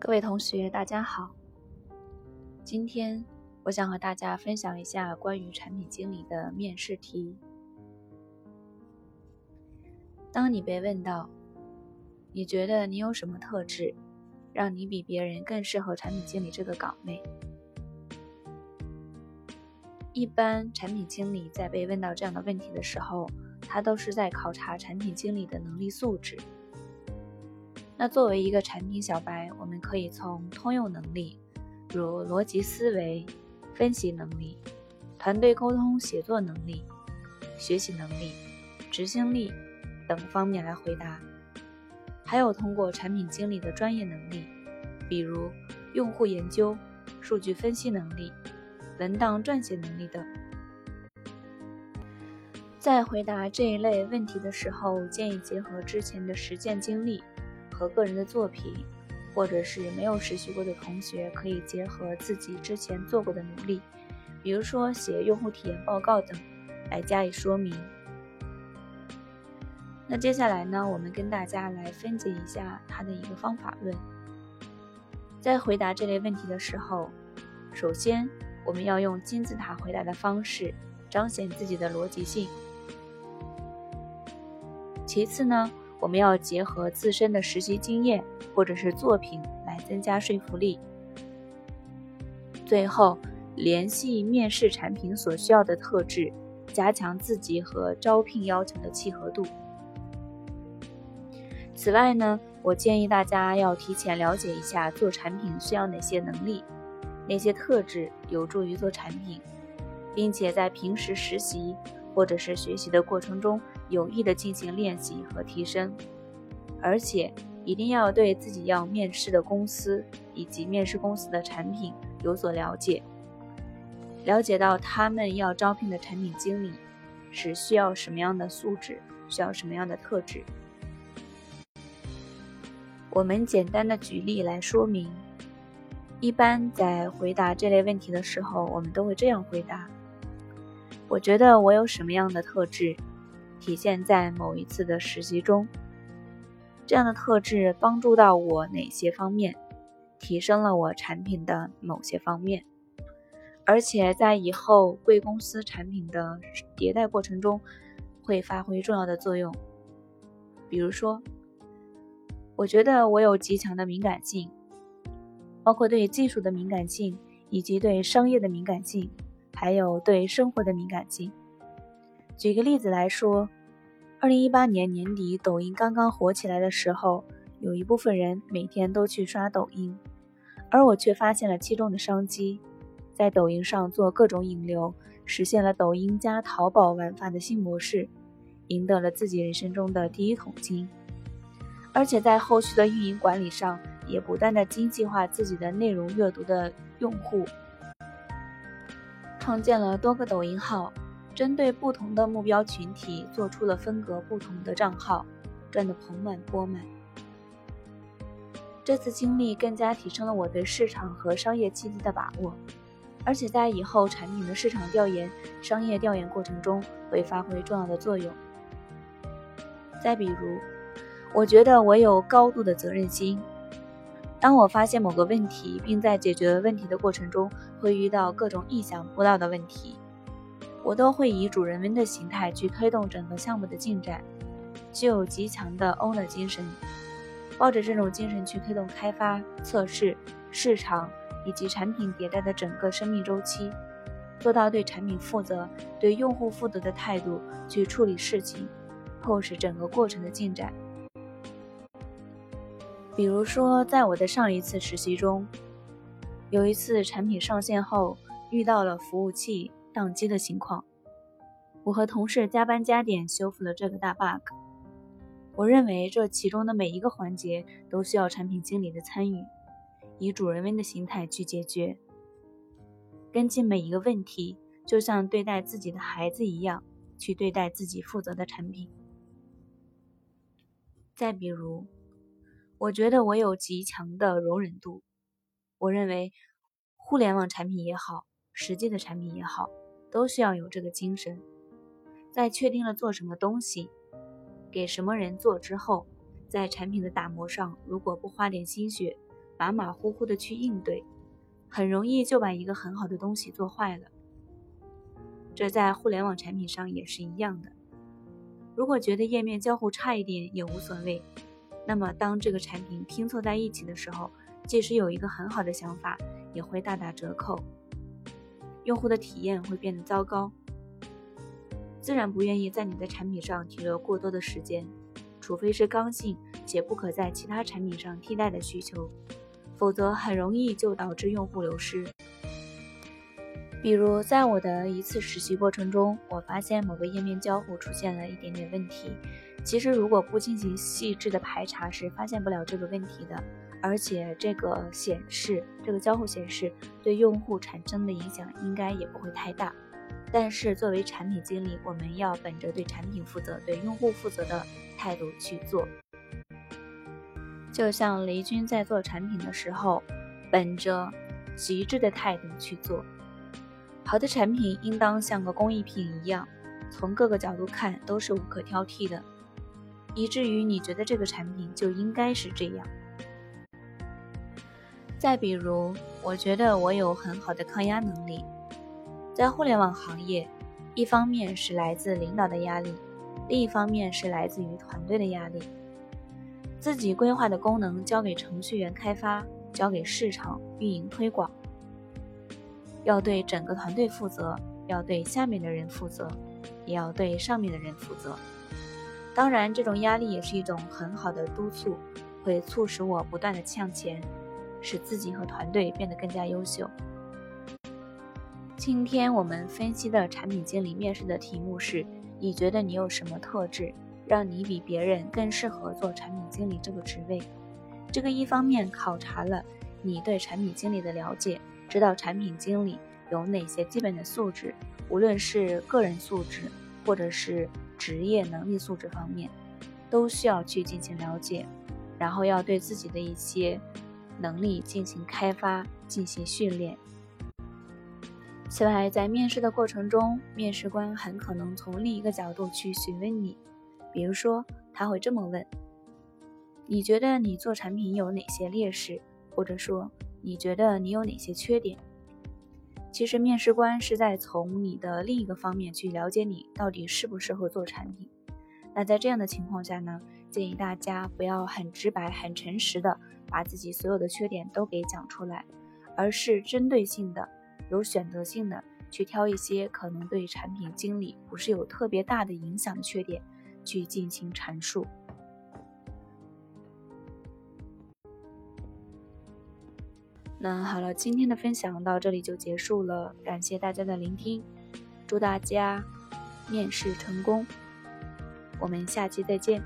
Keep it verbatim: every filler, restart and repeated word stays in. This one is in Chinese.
各位同学，大家好。今天我想和大家分享一下关于产品经理的面试题。当你被问到，你觉得你有什么特质，让你比别人更适合产品经理这个岗位？一般产品经理在被问到这样的问题的时候，他都是在考察产品经理的能力素质。那作为一个产品小白，我们可以从通用能力，如逻辑思维、分析能力、团队沟通协作能力、学习能力、执行力等方面来回答，还有通过产品经理的专业能力，比如用户研究、数据分析能力、文档撰写能力等。在回答这一类问题的时候，建议结合之前的实践经历和个人的作品，或者是没有实习过的同学可以结合自己之前做过的努力，比如说写用户体验报告等来加以说明。那接下来呢，我们跟大家来分解一下它的一个方法论。在回答这类问题的时候，首先我们要用金字塔回答的方式彰显自己的逻辑性。其次呢，我们要结合自身的实习经验或者是作品来增加说服力。最后，联系面试产品所需要的特质，加强自己和招聘要求的契合度。此外呢，我建议大家要提前了解一下做产品需要哪些能力，哪些特质有助于做产品，并且在平时实习或者是学习的过程中有意的进行练习和提升，而且一定要对自己要面试的公司以及面试公司的产品有所了解，了解到他们要招聘的产品经理是需要什么样的素质，需要什么样的特质。我们简单的举例来说明。一般在回答这类问题的时候，我们都会这样回答：我觉得我有什么样的特质，体现在某一次的实习中，这样的特质帮助到我哪些方面，提升了我产品的某些方面，而且在以后贵公司产品的迭代过程中会发挥重要的作用。比如说，我觉得我有极强的敏感性，包括对技术的敏感性，以及对商业的敏感性，还有对生活的敏感性。举个例子来说，二零一八年年底抖音刚刚火起来的时候，有一部分人每天都去刷抖音，而我却发现了其中的商机，在抖音上做各种引流，实现了抖音加淘宝玩法的新模式，赢得了自己人生中的第一桶金，而且在后续的运营管理上也不断的精细化自己的内容阅读的用户，创建了多个抖音号，针对不同的目标群体做出了分隔不同的账号，赚得盆满钵满。这次经历更加提升了我对市场和商业契机的把握，而且在以后产品的市场调研、商业调研过程中会发挥重要的作用。再比如，我觉得我有高度的责任心。当我发现某个问题，并在解决问题的过程中会遇到各种意想不到的问题，我都会以主人翁的形态去推动整个项目的进展，具有极强的 owner 精神，抱着这种精神去推动开发、测试、市场以及产品迭代的整个生命周期，做到对产品负责、对用户负责的态度去处理事情，迫使整个过程的进展。比如说，在我的上一次实习中，有一次产品上线后遇到了服务器宕机的情况，我和同事加班加点修复了这个大 bug。 我认为这其中的每一个环节都需要产品经理的参与，以主人翁的心态去解决，跟进每一个问题，就像对待自己的孩子一样，去对待自己负责的产品。再比如，我觉得我有极强的容忍度。我认为互联网产品也好，实际的产品也好，都需要有这个精神。在确定了做什么东西，给什么人做之后，在产品的打磨上，如果不花点心血，马马虎虎的去应对，很容易就把一个很好的东西做坏了。这在互联网产品上也是一样的。如果觉得页面交互差一点也无所谓，那么当这个产品拼凑在一起的时候，即使有一个很好的想法，也会大打折扣，用户的体验会变得糟糕，自然不愿意在你的产品上停留过多的时间，除非是刚性且不可在其他产品上替代的需求，否则很容易就导致用户流失。比如在我的一次实习过程中，我发现某个页面交互出现了一点点问题，其实如果不进行细致的排查是发现不了这个问题的，而且这个显示这个交互显示对用户产生的影响应该也不会太大。但是作为产品经理，我们要本着对产品负责、对用户负责的态度去做。就像雷军在做产品的时候，本着极致的态度去做。好的产品应当像个工艺品一样，从各个角度看都是无可挑剔的，以至于你觉得这个产品就应该是这样。再比如，我觉得我有很好的抗压能力。在互联网行业，一方面是来自领导的压力，另一方面是来自于团队的压力。自己规划的功能交给程序员开发，交给市场运营推广，要对整个团队负责，要对下面的人负责，也要对上面的人负责。当然，这种压力也是一种很好的督促，会促使我不断的向前，使自己和团队变得更加优秀。今天我们分析的产品经理面试的题目是：你觉得你有什么特质，让你比别人更适合做产品经理这个职位？这个一方面考察了你对产品经理的了解，知道产品经理有哪些基本的素质，无论是个人素质或者是职业能力素质方面，都需要去进行了解，然后要对自己的一些能力进行开发，进行训练。此外，在面试的过程中，面试官很可能从另一个角度去询问你，比如说他会这么问：你觉得你做产品有哪些劣势？或者说你觉得你有哪些缺点？其实面试官是在从你的另一个方面去了解你到底适不适合做产品。那在这样的情况下呢，建议大家不要很直白很诚实的把自己所有的缺点都给讲出来，而是针对性的有选择性的去挑一些可能对产品经理不是有特别大的影响的缺点去进行阐述。那好了，今天的分享到这里就结束了，感谢大家的聆听，祝大家面试成功，我们下期再见。